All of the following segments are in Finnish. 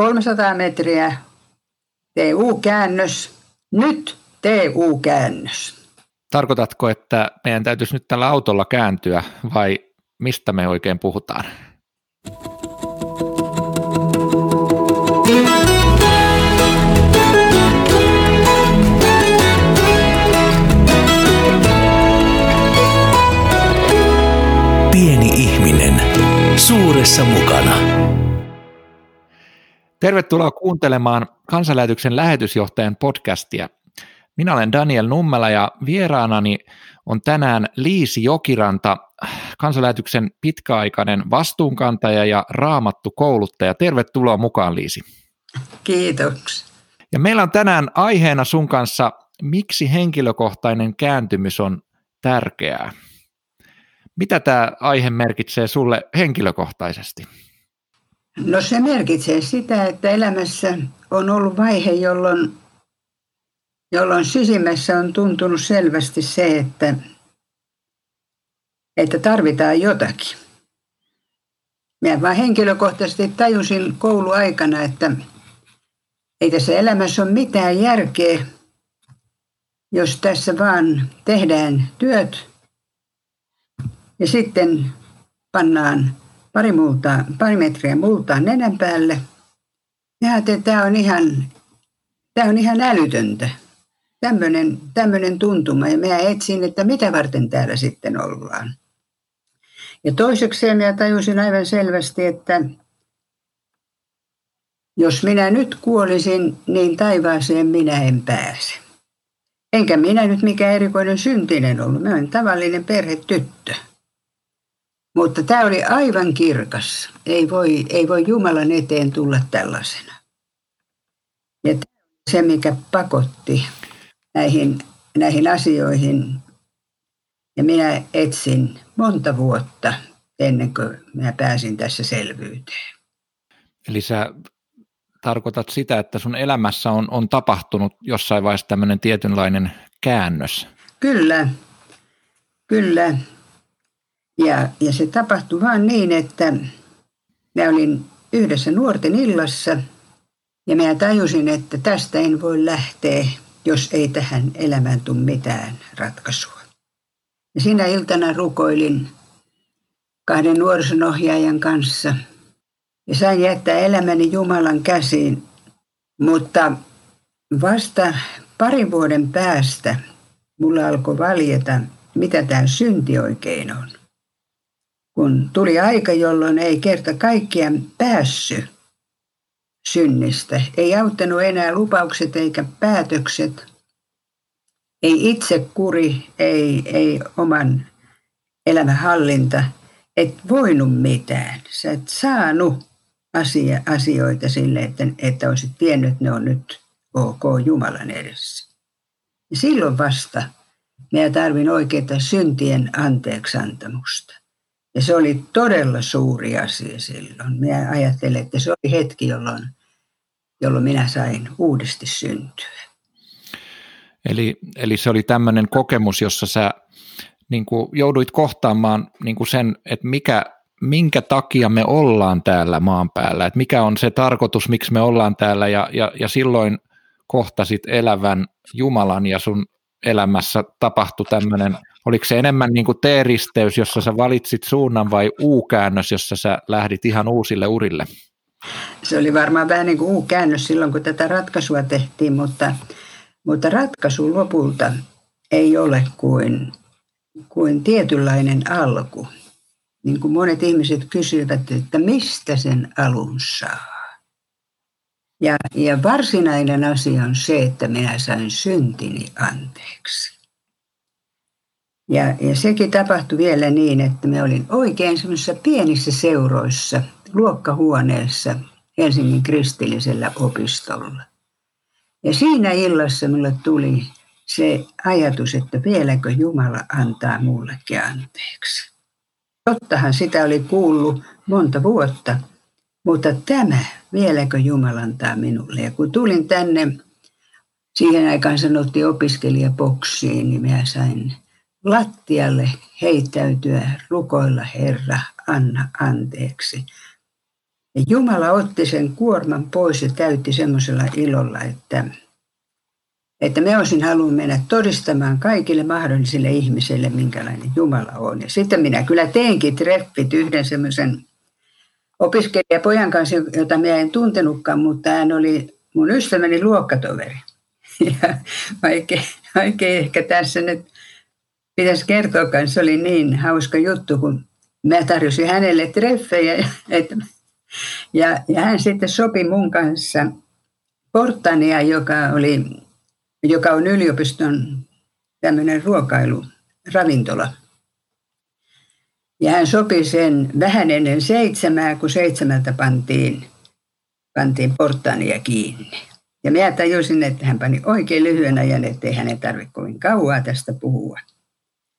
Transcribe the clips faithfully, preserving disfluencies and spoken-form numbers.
kolmesataa metriä, T U-käännös, nyt T U-käännös. Tarkoitatko, että meidän täytyisi nyt tällä autolla kääntyä vai mistä me oikein puhutaan? Pieni ihminen suuressa mukana. Tervetuloa kuuntelemaan Kansanlähetyksen lähetysjohtajan podcastia. Minä olen Daniel Nummela ja vieraanani on tänään Liisi Jokiranta, Kansanlähetyksen pitkäaikainen vastuunkantaja ja raamattu kouluttaja. Tervetuloa mukaan, Liisi. Kiitos. Ja meillä on tänään aiheena sun kanssa, miksi henkilökohtainen kääntymys on tärkeää. Mitä tämä aihe merkitsee sulle henkilökohtaisesti? No se merkitsee sitä, että elämässä on ollut vaihe, jolloin, jolloin sisimmässä on tuntunut selvästi se, että, että tarvitaan jotakin. Minä vaan henkilökohtaisesti tajusin kouluaikana, että ei tässä elämässä ole mitään järkeä, jos tässä vaan tehdään työt. Ja sitten pannaan pari, multaa, pari metriä multaa nenän päälle. Ja ajattelin, tämä on ihan, tämä on ihan älytöntä. Tämmöinen, tämmöinen tuntuma. Ja minä etsin, että mitä varten täällä sitten ollaan. Ja toisekseen minä tajusin aivan selvästi, että jos minä nyt kuolisin, niin taivaaseen minä en pääse. Enkä minä nyt mikään erikoinen syntinen ollut. Minä olen tavallinen perhetyttö. Mutta tämä oli aivan kirkas. Ei voi, ei voi Jumalan eteen tulla tällaisena. Ja se, mikä pakotti näihin, näihin asioihin. Ja minä etsin monta vuotta ennen kuin minä pääsin tässä selvyyteen. Eli sä tarkoitat sitä, että sun elämässä on, on tapahtunut jossain vaiheessa tämmöinen tietynlainen käännös? Kyllä, kyllä. Ja, ja se tapahtui vaan niin, että mä olin yhdessä nuorten illassa ja mä tajusin, että tästä en voi lähteä, jos ei tähän elämään tule mitään ratkaisua. Ja siinä iltana rukoilin kahden nuorisonohjaajan kanssa ja sain jättää elämäni Jumalan käsiin, mutta vasta parin vuoden päästä mulla alkoi valjeta, mitä tämä synti oikein on. Kun tuli aika, jolloin ei kerta kaikkiaan päässyt synnistä. Ei auttanut enää lupaukset eikä päätökset. Ei itsekuri, ei, ei oman elämänhallinta. Et voinut mitään. Sä et saanut asia, asioita sille, että, että olisit tiennyt, että ne on nyt ok Jumalan edessä. Ja silloin vasta minä tarvin oikeaa syntien anteeksiantamusta. Ja se oli todella suuri asia silloin. Minä ajattelin, että se oli hetki, jolloin, jolloin minä sain uudesti syntyä. Eli, eli se oli tämmöinen kokemus, jossa sä niin kuin jouduit kohtaamaan niin kuin sen, että mikä, minkä takia me ollaan täällä maan päällä. Että mikä on se tarkoitus, miksi me ollaan täällä. Ja, ja, ja silloin kohtasit elävän Jumalan ja sun elämässä tapahtui tämmöinen. Oliko se enemmän niin kuin T-risteys, jossa sä valitsit suunnan vai U-käännös, jossa sä lähdit ihan uusille urille? Se oli varmaan vähän niin kuin U-käännös silloin, kun tätä ratkaisua tehtiin, mutta, mutta ratkaisu lopulta ei ole kuin, kuin tietynlainen alku. Niin kuin monet ihmiset kysyvät, että mistä sen alun saa. Ja, ja varsinainen asia on se, että minä sain syntini anteeksi. Ja, ja sekin tapahtui vielä niin, että me olin oikein semmoisissa pienissä seuroissa, luokkahuoneessa Helsingin kristillisellä opistolla. Ja siinä illassa minulle tuli se ajatus, että vieläkö Jumala antaa minullekin anteeksi. Tottahan sitä oli kuullut monta vuotta, mutta tämä, vieläkö Jumala antaa minulle. Ja kun tulin tänne, siihen aikaan sanottiin opiskelijaboksiin, niin minä sain lattialle heittäytyä, rukoilla Herra, anna anteeksi. Ja Jumala otti sen kuorman pois ja täytti semmoisella ilolla, että, että me olisin halunnut mennä todistamaan kaikille mahdollisille ihmisille, minkälainen Jumala on. Ja sitten minä kyllä teinkin treffit yhden semmoisen opiskelijapojan kanssa, jota minä en tuntenutkaan, mutta hän oli mun ystäväni luokkatoveri. Ja oikein, oikein ehkä tässä nyt pitäisi kertoa, että se oli niin hauska juttu, kun mä tarjosin hänelle treffejä. Että Ja, ja hän sitten sopi mun kanssa portania, joka, oli, joka on yliopiston tämmöinen ruokailuravintola. Ja hän sopi sen vähän ennen seitsemää, kun seitsemältä pantiin, pantiin portania kiinni. Ja minä tajusin, että hän pani oikein lyhyen ajan, ettei hänen tarvitse kovin kauaa tästä puhua.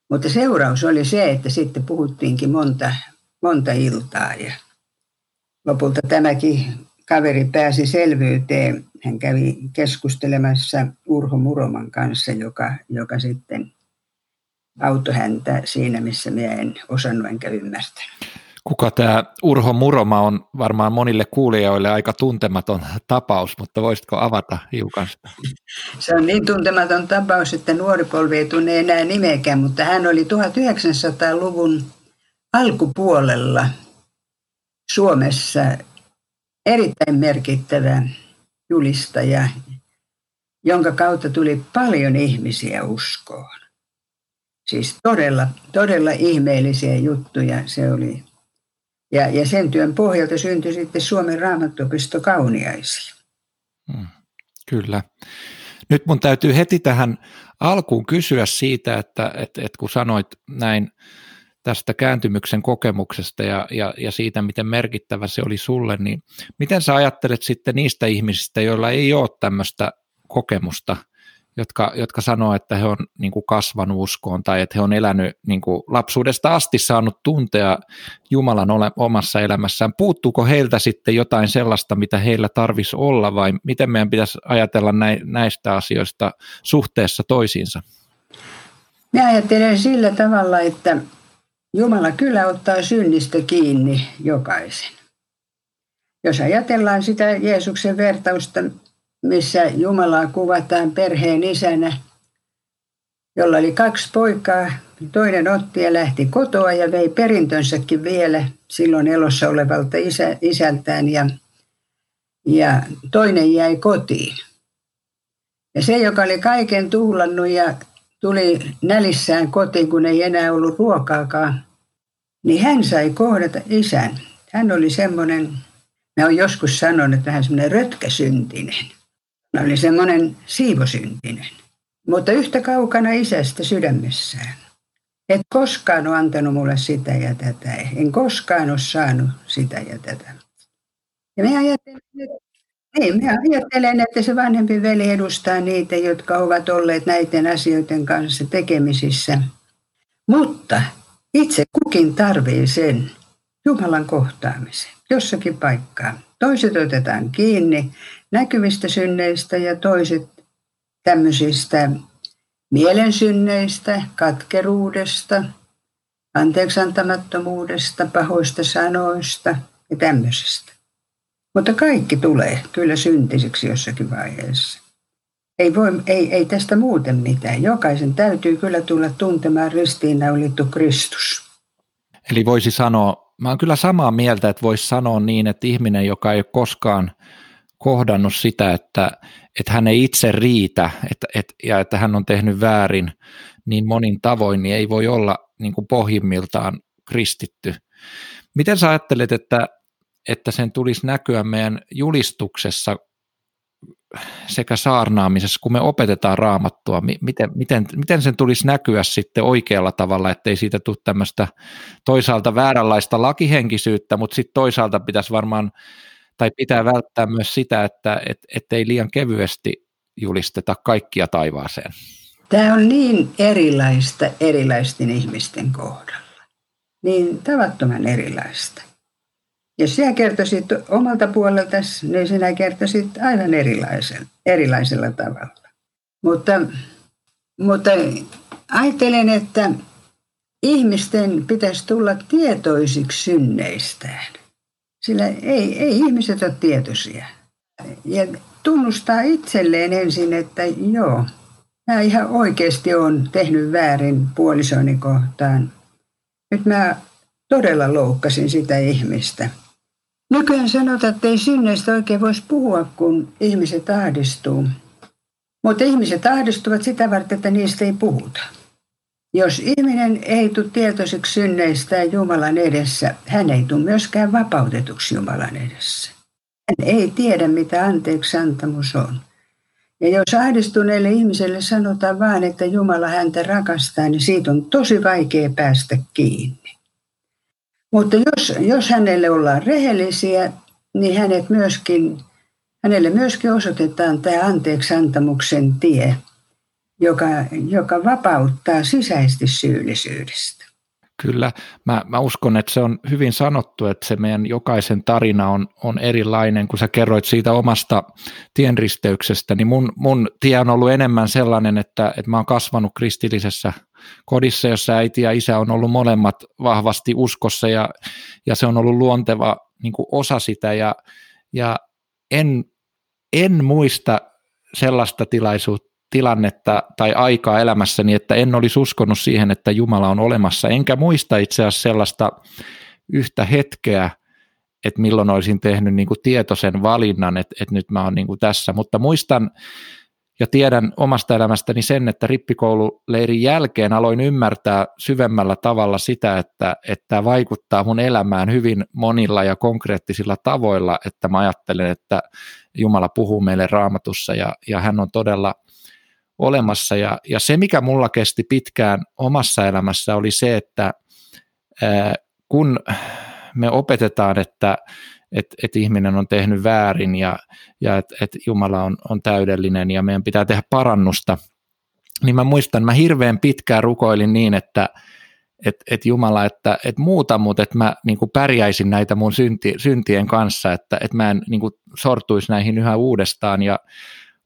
Mutta seuraus oli se, että sitten puhuttiinkin monta, monta iltaa ja lopulta tämäkin kaveri pääsi selvyyteen. Hän kävi keskustelemassa Urho Muroman kanssa, joka, joka sitten auttoi häntä siinä, missä minä en osannut enkä ymmärtänyt. Kuka tämä Urho Muroma on varmaan monille kuulijoille aika tuntematon tapaus, mutta voisitko avata hiukan sitä? Se on niin tuntematon tapaus, että nuori polvi ei tunne enää nimeäkään, mutta hän oli tuhatyhdeksänsataaluvun alkupuolella Suomessa erittäin merkittävä julistaja, jonka kautta tuli paljon ihmisiä uskoon. Siis todella, todella ihmeellisiä juttuja se oli. Ja, ja sen työn pohjalta syntyi sitten Suomen raamattopisto Kauniaisiin. Hmm, kyllä. Nyt mun täytyy heti tähän alkuun kysyä siitä, että, että, että kun sanoit näin, tästä kääntymyksen kokemuksesta ja, ja, ja siitä, miten merkittävä se oli sulle, niin miten sä ajattelet sitten niistä ihmisistä, joilla ei ole tämmöistä kokemusta, jotka, jotka sanoo, että he on niin kuin kasvanut uskoon tai että he on elänyt niin kuin lapsuudesta asti saanut tuntea Jumalan ole, omassa elämässään. Puuttuuko heiltä sitten jotain sellaista, mitä heillä tarvisi olla vai miten meidän pitäisi ajatella näistä asioista suhteessa toisiinsa? Mä ajattelen sillä tavalla, että Jumala kyllä ottaa synnistä kiinni jokaisen. Jos ajatellaan sitä Jeesuksen vertausta, missä Jumalaa kuvataan perheen isänä, jolla oli kaksi poikaa, toinen otti ja lähti kotoa ja vei perintönsäkin vielä silloin elossa olevalta isä, isältään ja, ja toinen jäi kotiin. Ja se, joka oli kaiken tuhlannut ja tuli nälissään kotiin, kun ei enää ollut ruokaakaan, niin hän sai kohdata isän. Hän oli semmoinen, mä oon joskus sanonut, että hän semmoinen rötkäsyntinen. Hän oli semmoinen siivosyntinen, mutta yhtä kaukana isästä sydämessään. Et koskaan ole antanut mulle sitä ja tätä. En koskaan ole saanut sitä ja tätä. Ja minä ajattelen, Ei, minä ajattelen, että se vanhempi veli edustaa niitä, jotka ovat olleet näiden asioiden kanssa tekemisissä. Mutta itse kukin tarvitsee sen Jumalan kohtaamisen jossakin paikkaa. Toiset otetaan kiinni näkyvistä synneistä ja toiset tämmöisistä mielensynneistä, katkeruudesta, anteeksantamattomuudesta, pahoista sanoista ja tämmöisestä. Mutta kaikki tulee kyllä syntisiksi jossakin vaiheessa. Ei, voi, ei, ei tästä muuten mitään. Jokaisen täytyy kyllä tulla tuntemaan ristiinnaulittu Kristus. Eli voisi sanoa, mä oon kyllä samaa mieltä, että voisi sanoa niin, että ihminen, joka ei ole koskaan kohdannut sitä, että, että hän ei itse riitä että, et, ja että hän on tehnyt väärin niin monin tavoin, niin ei voi olla niin kuin pohjimmiltaan kristitty. Miten sä ajattelet, että että sen tulisi näkyä meidän julistuksessa sekä saarnaamisessa, kun me opetetaan raamattua, miten, miten, miten sen tulisi näkyä sitten oikealla tavalla, ettei siitä tule tämmöistä toisaalta vääränlaista lakihenkisyyttä, mutta sitten toisaalta pitäisi varmaan, tai pitää välttää myös sitä, että et, ettei liian kevyesti julisteta kaikkia taivaaseen. Tämä on niin erilaista erilaisten ihmisten kohdalla, niin tavattoman erilaista. Jos sinä kertoisit omalta puolelta, niin sinä kertoisit aivan erilaisella, erilaisella tavalla. Mutta, mutta ajattelen, että ihmisten pitäisi tulla tietoisiksi synneistään. Sillä ei, ei ihmiset ole tietoisia. Ja tunnustaa itselleen ensin, että joo, mä ihan oikeasti olen tehnyt väärin puolisoni kohtaan. Nyt mä todella loukkasin sitä ihmistä. Nykyään sanotaan, että ei synneistä oikein voisi puhua, kun ihmiset ahdistuu. Mutta ihmiset ahdistuvat sitä varten, että niistä ei puhuta. Jos ihminen ei tule tietoiseksi synneistään Jumalan edessä, hän ei tule myöskään vapautetuksi Jumalan edessä. Hän ei tiedä, mitä anteeksiantamus on. Ja jos ahdistuneelle ihmiselle sanotaan vain, että Jumala häntä rakastaa, niin siitä on tosi vaikea päästä kiinni. Mutta jos, jos hänelle ollaan rehellisiä, niin hänet myöskin, hänelle myöskin osoitetaan tämä anteeksiantamuksen tie, joka, joka vapauttaa sisäisesti syyllisyydestä. Kyllä. Mä, mä uskon, että se on hyvin sanottu, että se meidän jokaisen tarina on, on erilainen. Kun sä kerroit siitä omasta tienristeyksestä, niin mun, mun tie on ollut enemmän sellainen, että, että mä oon kasvanut kristillisessä kodissa, jossa äiti ja isä on ollut molemmat vahvasti uskossa ja, ja se on ollut luonteva niin kuin osa sitä. Ja, ja en, en muista sellaista tilaisuutta. tilannetta tai aikaa elämässäni, että en olisi uskonut siihen, että Jumala on olemassa. Enkä muista itse asiassa sellaista yhtä hetkeä, että milloin olisin tehnyt niin kuin tietoisen valinnan, että, että nyt mä oon niin kuin tässä. Mutta muistan ja tiedän omasta elämästäni sen, että rippikoululeirin jälkeen aloin ymmärtää syvemmällä tavalla sitä, että, että tämä vaikuttaa mun elämään hyvin monilla ja konkreettisilla tavoilla, että mä ajattelen, että Jumala puhuu meille Raamatussa ja, ja hän on todella olemassa. Ja, ja se, mikä mulla kesti pitkään omassa elämässä, oli se, että ää, kun me opetetaan, että et, et ihminen on tehnyt väärin ja, ja että et Jumala on, on täydellinen ja meidän pitää tehdä parannusta, niin mä muistan, mä hirveän pitkään rukoilin niin, että et, et Jumala, että et muuta mut, että mä niinku pärjäisin näitä mun synti, syntien kanssa, että et mä en niinku sortuisi näihin yhä uudestaan ja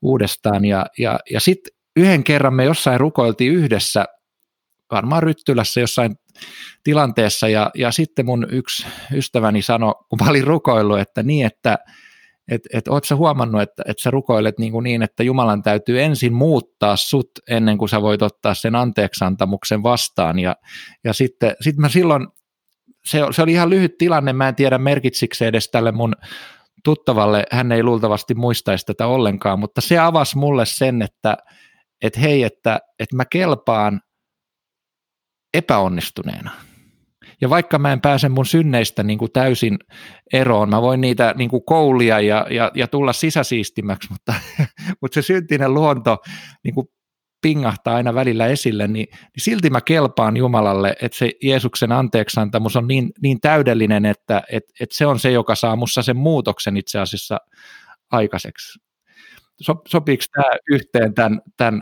uudestaan ja, ja, ja sitten yhden kerran me jossain rukoiltiin yhdessä, varmaan Ryttylässä jossain tilanteessa, ja, ja sitten mun yksi ystäväni sanoi, kun mä olin rukoillut, että niin, että et, et, oot sä huomannut, että et sä rukoilet niin, niin, että Jumalan täytyy ensin muuttaa sut, ennen kuin sä voit ottaa sen anteeksiantamuksen vastaan, ja, ja sitten sit mä silloin, se, se oli ihan lyhyt tilanne, mä en tiedä merkitsikö se edes tälle mun tuttavalle, hän ei luultavasti muistaisi tätä ollenkaan, mutta se avasi mulle sen, että että hei, että, että mä kelpaan epäonnistuneena. Ja vaikka mä en pääse mun synneistä niin kuin täysin eroon, mä voin niitä niin kuin koulia ja, ja, ja tulla sisäsiistimäksi, mutta, mutta se syntinen luonto niin kuin pingahtaa aina välillä esille, niin, niin silti mä kelpaan Jumalalle, että se Jeesuksen anteeksiantamus on niin, niin täydellinen, että et, et se on se, joka saa musta sen muutoksen itse asiassa aikaiseksi. Sopiiko tämä yhteen tämän, tämän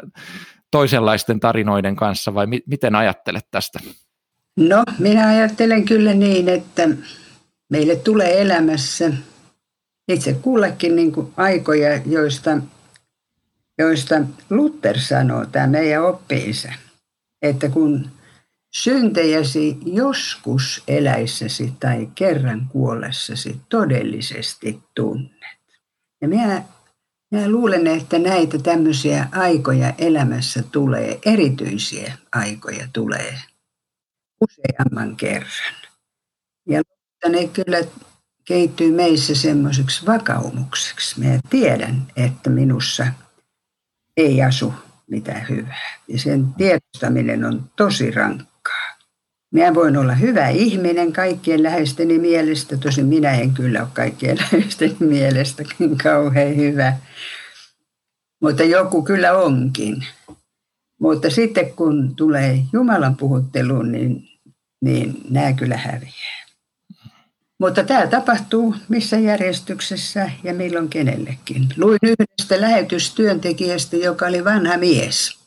toisenlaisten tarinoiden kanssa vai mi, miten ajattelet tästä? No, minä ajattelen kyllä niin, että meille tulee elämässä itse kullakin niin kuin aikoja, joista, joista Luther sanoo, tämä meidän oppi-isä, että kun syntejäsi joskus eläissäsi tai kerran kuollessasi todellisesti tunnet. Ja minä Minä luulen, että näitä tämmöisiä aikoja elämässä tulee, erityisiä aikoja tulee useamman kerran. Ja ne kyllä kehittyy meissä semmoiseksi vakaumukseksi. Minä tiedän, että minussa ei asu mitään hyvää. Ja sen tiedostaminen on tosi rankkaa. Minä voin olla hyvä ihminen kaikkien läheisteni mielestä, tosin minä en kyllä ole kaikkien läheisteni mielestäkin kauhean hyvä, mutta joku kyllä onkin. Mutta sitten kun tulee Jumalan puhutteluun, niin, niin nämä kyllä häviää. Mutta tämä tapahtuu missä järjestyksessä ja milloin kenellekin. Luin yhdestä lähetystyöntekijästä, joka oli vanha mies.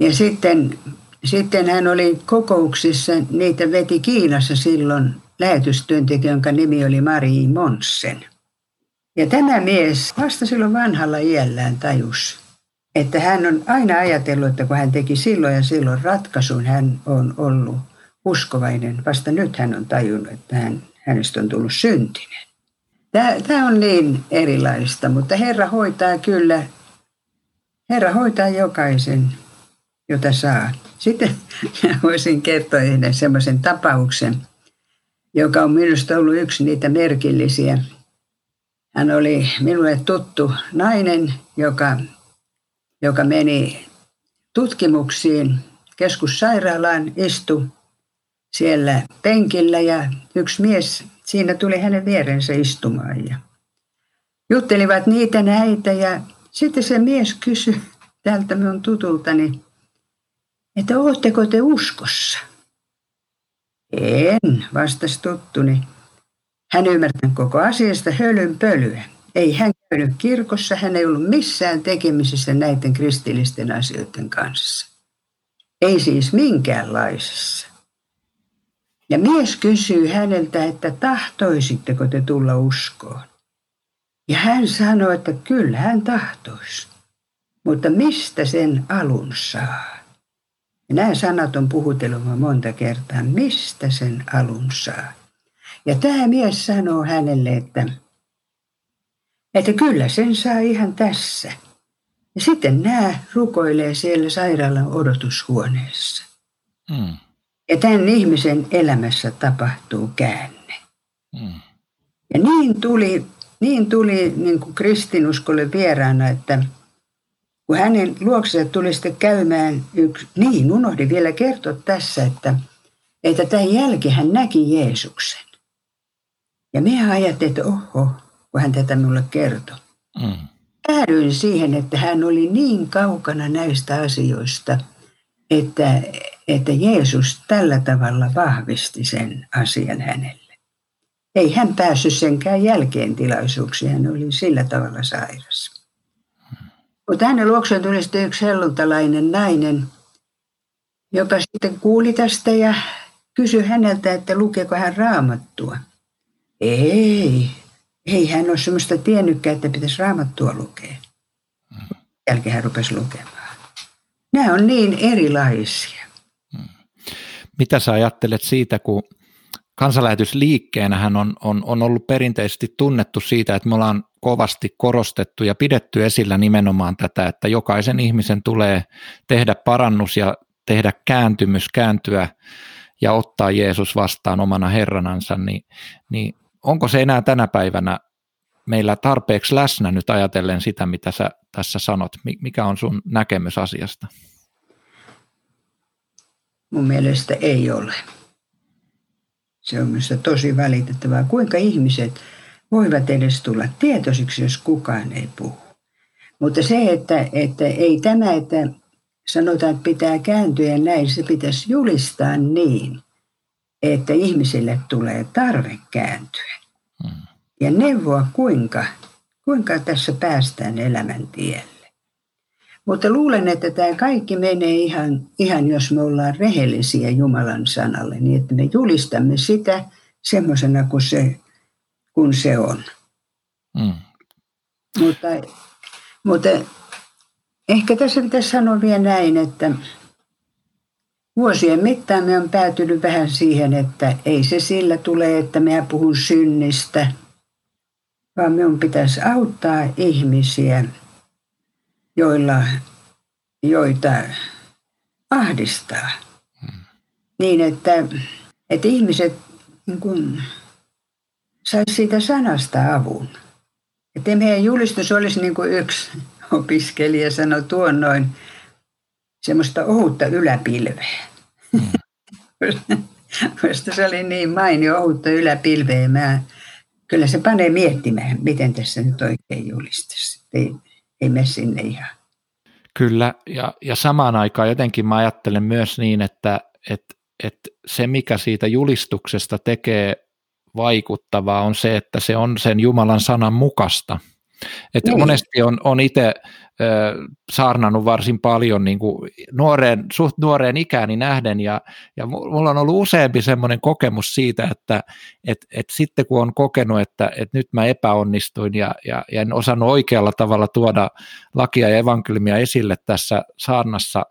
Ja sitten... Sitten hän oli kokouksissa, niitä veti Kiinassa silloin lähetystyöntekijä, jonka nimi oli Marie Monsen. Ja tämä mies vasta silloin vanhalla iällään tajusi, että hän on aina ajatellut, että kun hän teki silloin ja silloin ratkaisun, hän on ollut uskovainen. Vasta nyt hän on tajunnut, että hän, hänestä on tullut syntinen. Tämä on niin erilaista, mutta Herra hoitaa kyllä, Herra hoitaa jokaisen, jota saa. Sitten voisin kertoa yhden semmoisen tapauksen, joka on minusta ollut yksi niitä merkillisiä. Hän oli minulle tuttu nainen, joka, joka meni tutkimuksiin keskussairaalaan, istui siellä penkillä ja yksi mies siinä tuli hänen vierensä istumaan. Ja juttelivat niitä näitä ja sitten se mies kysyi tältä minun tutultani, että ootteko te uskossa? En, vastasi tuttuni. Hän ymmärtää koko asiasta hölynpölyä. Ei hän käynyt kirkossa, hän ei ollut missään tekemisissä näiden kristillisten asioiden kanssa. Ei siis minkäänlaisessa. Ja mies kysyy häneltä, että tahtoisitteko te tulla uskoon? Ja hän sanoi, että kyllä hän tahtoisi, mutta mistä sen alun saa? Ja nämä sanat on puhutellut monta kertaa, mistä sen alun saa? Ja tämä mies sanoo hänelle, että, että kyllä sen saa ihan tässä. Ja sitten nämä rukoilee siellä sairaalan odotushuoneessa. Hmm. Ja tämän ihmisen elämässä tapahtuu käänne. Hmm. Ja niin tuli, niin tuli niin kuin kristinuskolle vieraana, että kun hänen luoksensa tuli sitten käymään yksi, niin unohdin vielä kertoa tässä, että, että tämän jälkeen hän näki Jeesuksen. Ja minä ajattelin, että oho, kun hän tätä minulle kertoi. Mm. Päädyin siihen, että hän oli niin kaukana näistä asioista, että, että Jeesus tällä tavalla vahvisti sen asian hänelle. Ei hän päässyt senkään jälkeen tilaisuuksiin, hän oli sillä tavalla sairas. Mm. Mutta hänen luokseen tuli sitten yksi helluntalainen nainen, joka sitten kuuli tästä ja kysyi häneltä, että lukeeko hän Raamattua. Ei, ei hän ole semmoista tiennytkään, että pitäisi Raamattua lukea. Mm. Jälkeen hän rupesi lukemaan. Nämä on niin erilaisia. Mm. Mitä sä ajattelet siitä, kun kansanlähetysliikkeenähän on, on, on ollut perinteisesti tunnettu siitä, että me ollaan kovasti korostettu ja pidetty esillä nimenomaan tätä, että jokaisen ihmisen tulee tehdä parannus ja tehdä kääntymys, kääntyä ja ottaa Jeesus vastaan omana herranansa, niin, niin onko se enää tänä päivänä meillä tarpeeksi läsnä nyt ajatellen sitä, mitä sä tässä sanot? Mikä on sun näkemys asiasta? Mun mielestä ei ole. Se on minusta tosi valitettavaa. Kuinka ihmiset voivat edes tulla tietoisiksi, jos kukaan ei puhu. Mutta se, että, että ei tämä, että sanotaan, että pitää kääntyä näin, se pitäisi julistaa niin, että ihmisille tulee tarve kääntyä. Hmm. Ja neuvoa, kuinka, kuinka tässä päästään elämän tielle. Mutta luulen, että tämä kaikki menee ihan, ihan, jos me ollaan rehellisiä Jumalan sanalle, niin että me julistamme sitä semmoisena kuin se, kun se on. Hmm. Mutta... mutta ehkä tässä pitäisi sanoa vielä näin, että vuosien mittaan me on päätynyt vähän siihen, että ei se sillä tule, että minä puhun synnistä, vaan minun pitäisi auttaa ihmisiä, joilla, joita ahdistaa. Hmm. Niin, että, että ihmiset niin kuin, saisi siitä sanasta avun. Että meidän julistus olisi niin kuin yksi opiskelija sanoi tuonnoin semmoista ohutta yläpilveä. Mm. Minusta se oli niin mainio ohutta yläpilveä. Mä, kyllä se panee miettimään, miten tässä nyt oikein julistaisi. Ei, ei mene sinne ihan. Kyllä, ja, ja samaan aikaan jotenkin mä ajattelen myös niin, että et, et se mikä siitä julistuksesta tekee vaikuttavaa on se, että se on sen Jumalan sanan mukaista. Että niin. Monesti on, on itse saarnannut varsin paljon niin kuin nuoreen, suht nuoreen ikääni nähden ja, ja mulla on ollut useampi semmoinen kokemus siitä, että et, et sitten kun on kokenut, että et nyt mä epäonnistuin ja, ja, ja en osannut oikealla tavalla tuoda lakia ja evankeliumia esille tässä saarnassa,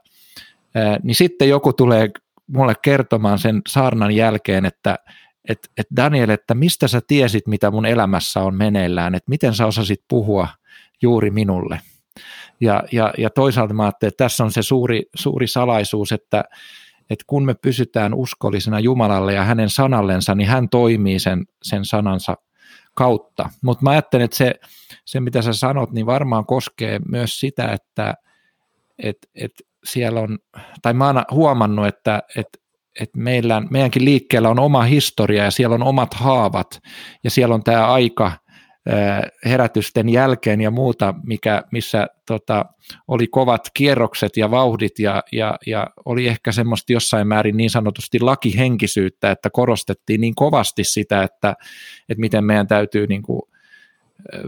niin sitten joku tulee mulle kertomaan sen saarnan jälkeen, että että et Daniel, että mistä sä tiesit, mitä mun elämässä on meneillään, että miten sä osasit puhua juuri minulle. Ja, ja, ja toisaalta mä ajattelin, että tässä on se suuri, suuri salaisuus, että, että kun me pysytään uskollisena Jumalalle ja hänen sanallensa, niin hän toimii sen, sen sanansa kautta. Mutta mä ajattelen, että se, se, mitä sä sanot, niin varmaan koskee myös sitä, että et, et siellä on, tai mä oon huomannut, että et, et meillä, meidänkin liikkeellä on oma historia ja siellä on omat haavat ja siellä on tämä aika herätysten jälkeen ja muuta, mikä, missä tota, oli kovat kierrokset ja vauhdit ja, ja, ja oli ehkä semmoista jossain määrin niin sanotusti lakihenkisyyttä, että korostettiin niin kovasti sitä, että, että miten meidän täytyy niin kuin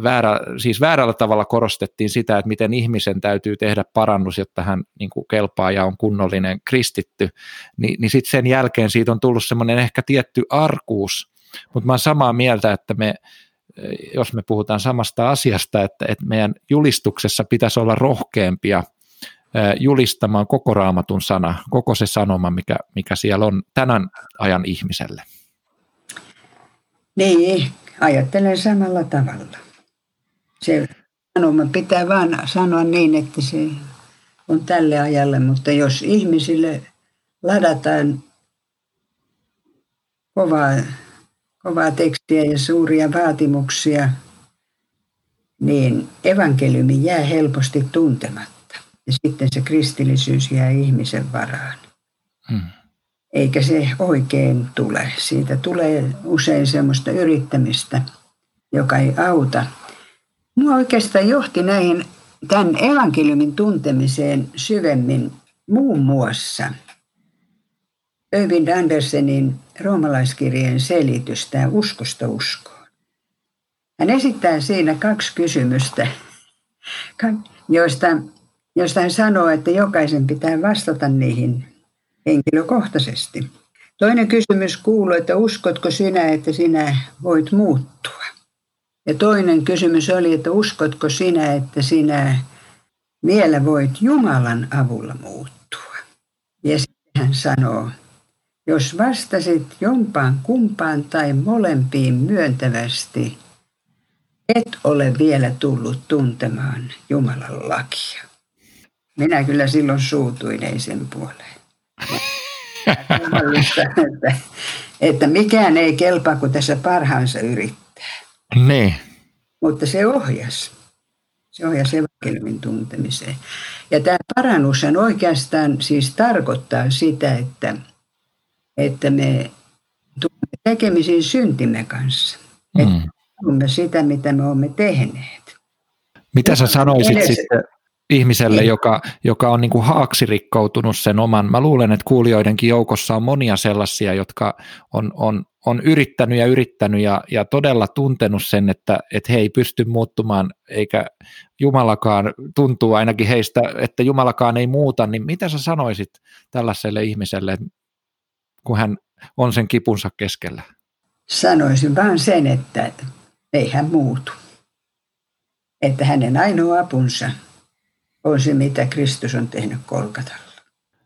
väärä, siis väärällä tavalla korostettiin sitä, että miten ihmisen täytyy tehdä parannus, jotta hän niin kuin kelpaa ja on kunnollinen kristitty, Ni, niin sitten sen jälkeen siitä on tullut semmoinen ehkä tietty arkuus, mutta mä oon samaa mieltä, että me jos me puhutaan samasta asiasta, että, että meidän julistuksessa pitäisi olla rohkeampia julistamaan koko Raamatun sana, koko se sanoma, mikä, mikä siellä on tänään ajan ihmiselle. Niin, ajattelen samalla tavalla. Se sanoma pitää vaan sanoa niin, että se on tälle ajalle, mutta jos ihmisille ladataan kovaa kovaa tekstiä ja suuria vaatimuksia, niin evankeliumi jää helposti tuntematta. Ja sitten se kristillisyys jää ihmisen varaan. Hmm. Eikä se oikein tule. Siitä tulee usein semmoista yrittämistä, joka ei auta. Mua oikeastaan johti näihin tämän evankeliumin tuntemiseen syvemmin muun muassa Öyvind Andersenin roomalaiskirjeen selitys, tämä uskosta uskoon. Hän esittää siinä kaksi kysymystä, joista, joista hän sanoo, että jokaisen pitää vastata niihin henkilökohtaisesti. Toinen kysymys kuuluu, että uskotko sinä, että sinä voit muuttua? Ja toinen kysymys oli, että uskotko sinä, että sinä vielä voit Jumalan avulla muuttua? Ja sitten hän sanoo, jos vastasit jompaan kumpaan tai molempiin myöntävästi, et ole vielä tullut tuntemaan Jumalan lakia. Minä kyllä silloin suutuin, ei sen puoleen. Että, että mikään ei kelpaa, kun tässä parhaansa yrittää. Niin. Mutta se ohjasi. Se ohjasi evankeliumin tuntemiseen. Ja tämä parannushan oikeastaan siis tarkoittaa sitä, että että me tulemme tekemisiin syntimme kanssa. Että mm. tulemme sitä, mitä me olemme tehneet. Mitä sä sanoisit Edes... sitten ihmiselle, niin. joka, joka on niin kuin haaksirikkoutunut sen oman? Mä luulen, että kuulijoidenkin joukossa on monia sellaisia, jotka on, on, on yrittänyt ja yrittänyt ja, ja todella tuntenut sen, että et he ei pysty muuttumaan, eikä Jumalakaan tuntuu ainakin heistä, että Jumalakaan ei muuta. Niin mitä sä sanoisit tällaiselle ihmiselle, kun hän on sen kipunsa keskellä? Sanoisin vaan sen, että ei hän muutu. Että hänen ainoa apunsa on se, mitä Kristus on tehnyt Kolkatalla.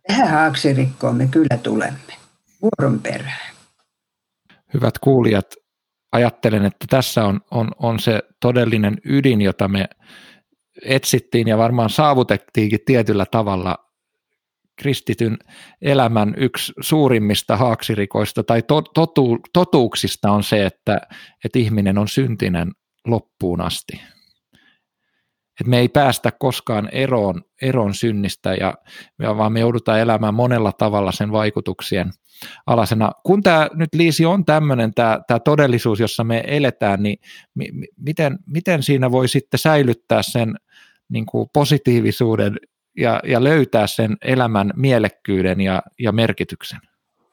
Tähän haaksirikkoon me kyllä tulemme. Vuoron perään. Hyvät kuulijat, ajattelen, että tässä on, on, on se todellinen ydin, jota me etsittiin ja varmaan saavutettiinkin tietyllä tavalla kristityn elämän yksi suurimmista haaksirikoista tai totu, totuuksista on se, että, että ihminen on syntinen loppuun asti. Et me ei päästä koskaan eroon, eroon synnistä, ja, vaan me joudutaan elämään monella tavalla sen vaikutuksien alasena. Kun tämä nyt, Liisi, on tämmöinen tämä todellisuus, jossa me eletään, niin mi, mi, miten, miten siinä voi sitten säilyttää sen niin kuin positiivisuuden Ja, ja löytää sen elämän mielekkyyden ja, ja merkityksen.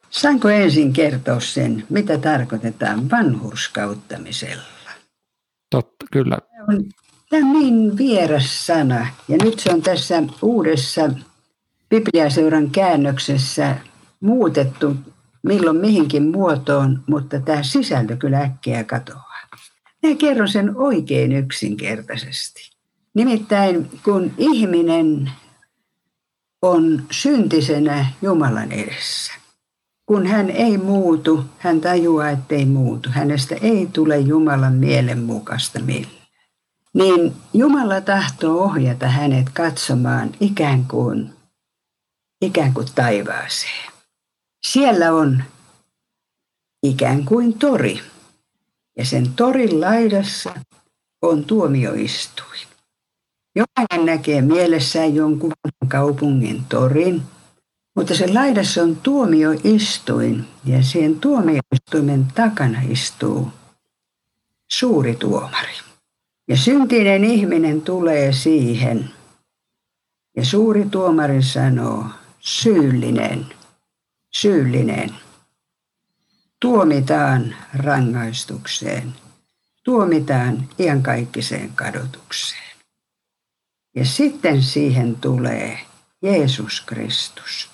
Saanko ensin kertoa sen, mitä tarkoitetaan vanhurskauttamisella? Totta, kyllä. Tämä on, tämä on niin vieras sana, ja nyt se on tässä uudessa Bibliaseuran käännöksessä muutettu milloin mihinkin muotoon, mutta tämä sisältö kyllä äkkiä katoaa. Minä kerron sen oikein yksinkertaisesti. Nimittäin kun ihminen on syntisenä Jumalan edessä. Kun hän ei muutu, hän tajuaa, ettei muutu. Hänestä ei tule Jumalan mielenmukaista millään. Niin Jumala tahtoo ohjata hänet katsomaan ikään kuin, ikään kuin taivaaseen. Siellä on ikään kuin tori. Ja sen torin laidassa on tuomioistuin. Jokainen näkee mielessään jonkun kaupungin torin, mutta sen laidassa on tuomioistuin ja sen tuomioistuimen takana istuu suuri tuomari. Ja syntinen ihminen tulee siihen ja suuri tuomari sanoo, syyllinen, syyllinen, tuomitaan rangaistukseen, tuomitaan iankaikkiseen kadotukseen. Ja sitten siihen tulee Jeesus Kristus.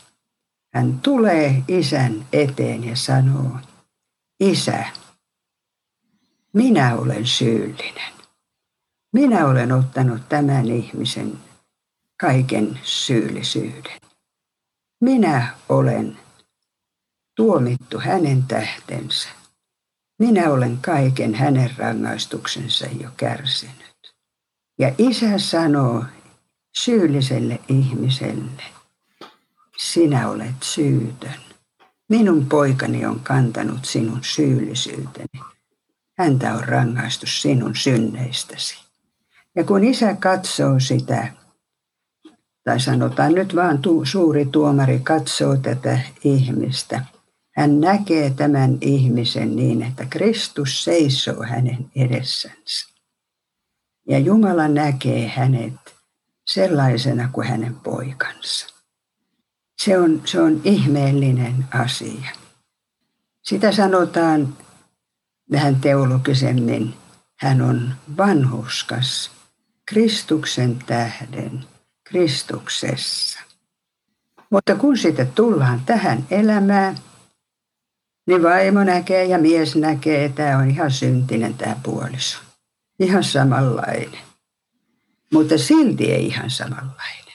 Hän tulee Isän eteen ja sanoo, Isä, minä olen syyllinen. Minä olen ottanut tämän ihmisen kaiken syyllisyyden. Minä olen tuomittu hänen tähtensä. Minä olen kaiken hänen rangaistuksensa jo kärsinyt. Ja Isä sanoo syylliselle ihmiselle, sinä olet syytön. Minun poikani on kantanut sinun syyllisyyteni. Häntä on rangaistu sinun synneistäsi. Ja kun Isä katsoo sitä, tai sanotaan nyt vaan tu- suuri tuomari katsoo tätä ihmistä, hän näkee tämän ihmisen niin, että Kristus seisoo hänen edessänsä. Ja Jumala näkee hänet sellaisena kuin hänen poikansa. Se on, se on ihmeellinen asia. Sitä sanotaan vähän teologisemmin. Hän on vanhurskas Kristuksen tähden Kristuksessa. Mutta kun sitä tullaan tähän elämään, niin vaimo näkee ja mies näkee, että tämä on ihan syntinen tämä puoliso. Ihan samanlainen. Mutta silti ei ihan samanlainen.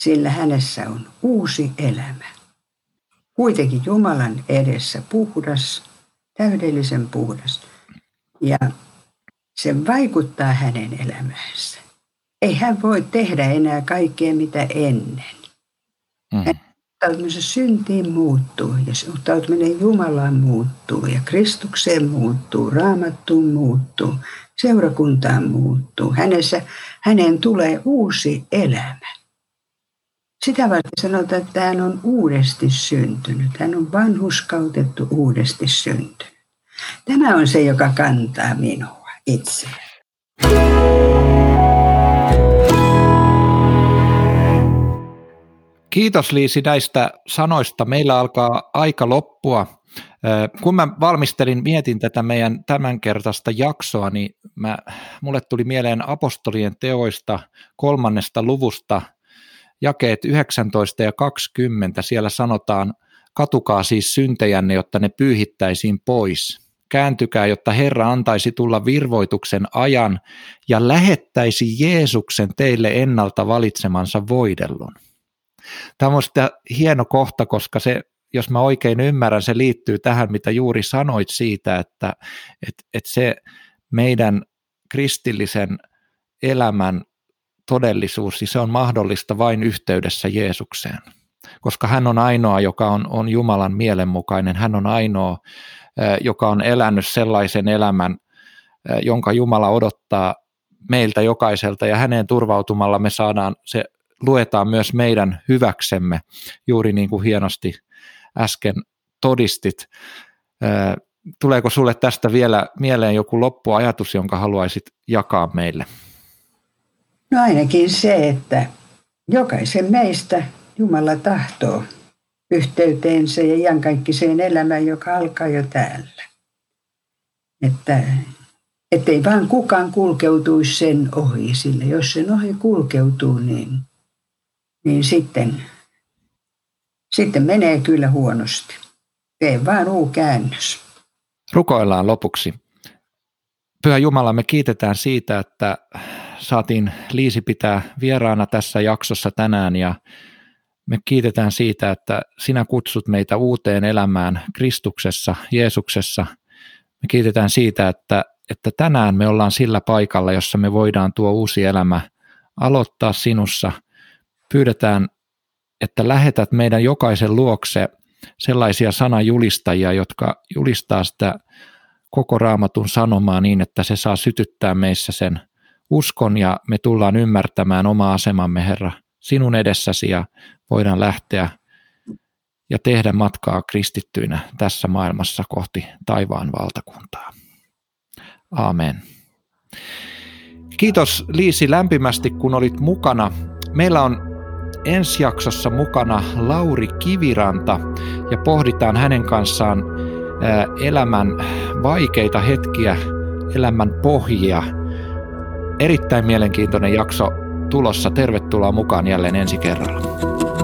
Sillä hänessä on uusi elämä. Kuitenkin Jumalan edessä puhdas, täydellisen puhdas. Ja se vaikuttaa hänen elämäänsä. Ei hän voi tehdä enää kaikkea mitä ennen. Mm. Suhtautuminen syntiin muuttuu ja suhtautuminen Jumalaan muuttuu ja Kristukseen muuttuu, Raamattuun muuttuu, seurakuntaan muuttuu. Hänessä, häneen tulee uusi elämä. Sitä varten sanotaan, että hän on uudesti syntynyt. Hän on vanhurskautettu uudesti syntynyt. Tämä on se, joka kantaa minua itse. Kiitos Liisi näistä sanoista. Meillä alkaa aika loppua. Kun mä valmistelin, mietin tätä meidän tämänkertaista jaksoa, niin mä, mulle tuli mieleen apostolien teoista kolmannesta luvusta, jakeet yhdeksäntoista ja kaksikymmentä. Siellä sanotaan, katukaa siis syntejänne, jotta ne pyyhittäisiin pois. Kääntykää, jotta Herra antaisi tulla virvoituksen ajan ja lähettäisi Jeesuksen teille ennalta valitsemansa voidellun. Tämä on sitä hieno kohta, koska se, jos mä oikein ymmärrän, se liittyy tähän, mitä juuri sanoit siitä, että, että, että se meidän kristillisen elämän todellisuus, se on mahdollista vain yhteydessä Jeesukseen, koska hän on ainoa, joka on, on Jumalan mielenmukainen, hän on ainoa, joka on elänyt sellaisen elämän, jonka Jumala odottaa meiltä jokaiselta ja häneen turvautumalla me saadaan se, luetaan myös meidän hyväksemme, juuri niin kuin hienosti äsken todistit. Tuleeko sulle tästä vielä mieleen joku loppuajatus, jonka haluaisit jakaa meille? No ainakin se, että jokaisen meistä Jumala tahtoo yhteyteensä ja iankaikkiseen elämään, joka alkaa jo täällä. Että ettei vaan kukaan kulkeutuisi sen ohi, sillä jos sen ohi kulkeutuu, niin Niin sitten, sitten menee kyllä huonosti. Tee vaan uu käännös. Rukoillaan lopuksi. Pyhä Jumala, me kiitetään siitä, että saatiin Liisi pitää vieraana tässä jaksossa tänään. Ja Me kiitetään siitä, että sinä kutsut meitä uuteen elämään Kristuksessa, Jeesuksessa. Me kiitetään siitä, että, että tänään me ollaan sillä paikalla, jossa me voidaan tuo uusi elämä aloittaa sinussa. Pyydetään, että lähetät meidän jokaisen luokse sellaisia sanajulistajia, jotka julistaa sitä koko Raamatun sanomaa niin, että se saa sytyttää meissä sen uskon ja me tullaan ymmärtämään oma asemamme, Herra, sinun edessäsi ja voidaan lähteä ja tehdä matkaa kristittyinä tässä maailmassa kohti taivaan valtakuntaa. Aamen. Kiitos Liisi lämpimästi, kun olit mukana. Meillä on ensi jaksossa mukana Lauri Kiviranta ja pohditaan hänen kanssaan elämän vaikeita hetkiä, elämän pohjia. Erittäin mielenkiintoinen jakso tulossa. Tervetuloa mukaan jälleen ensi kerralla.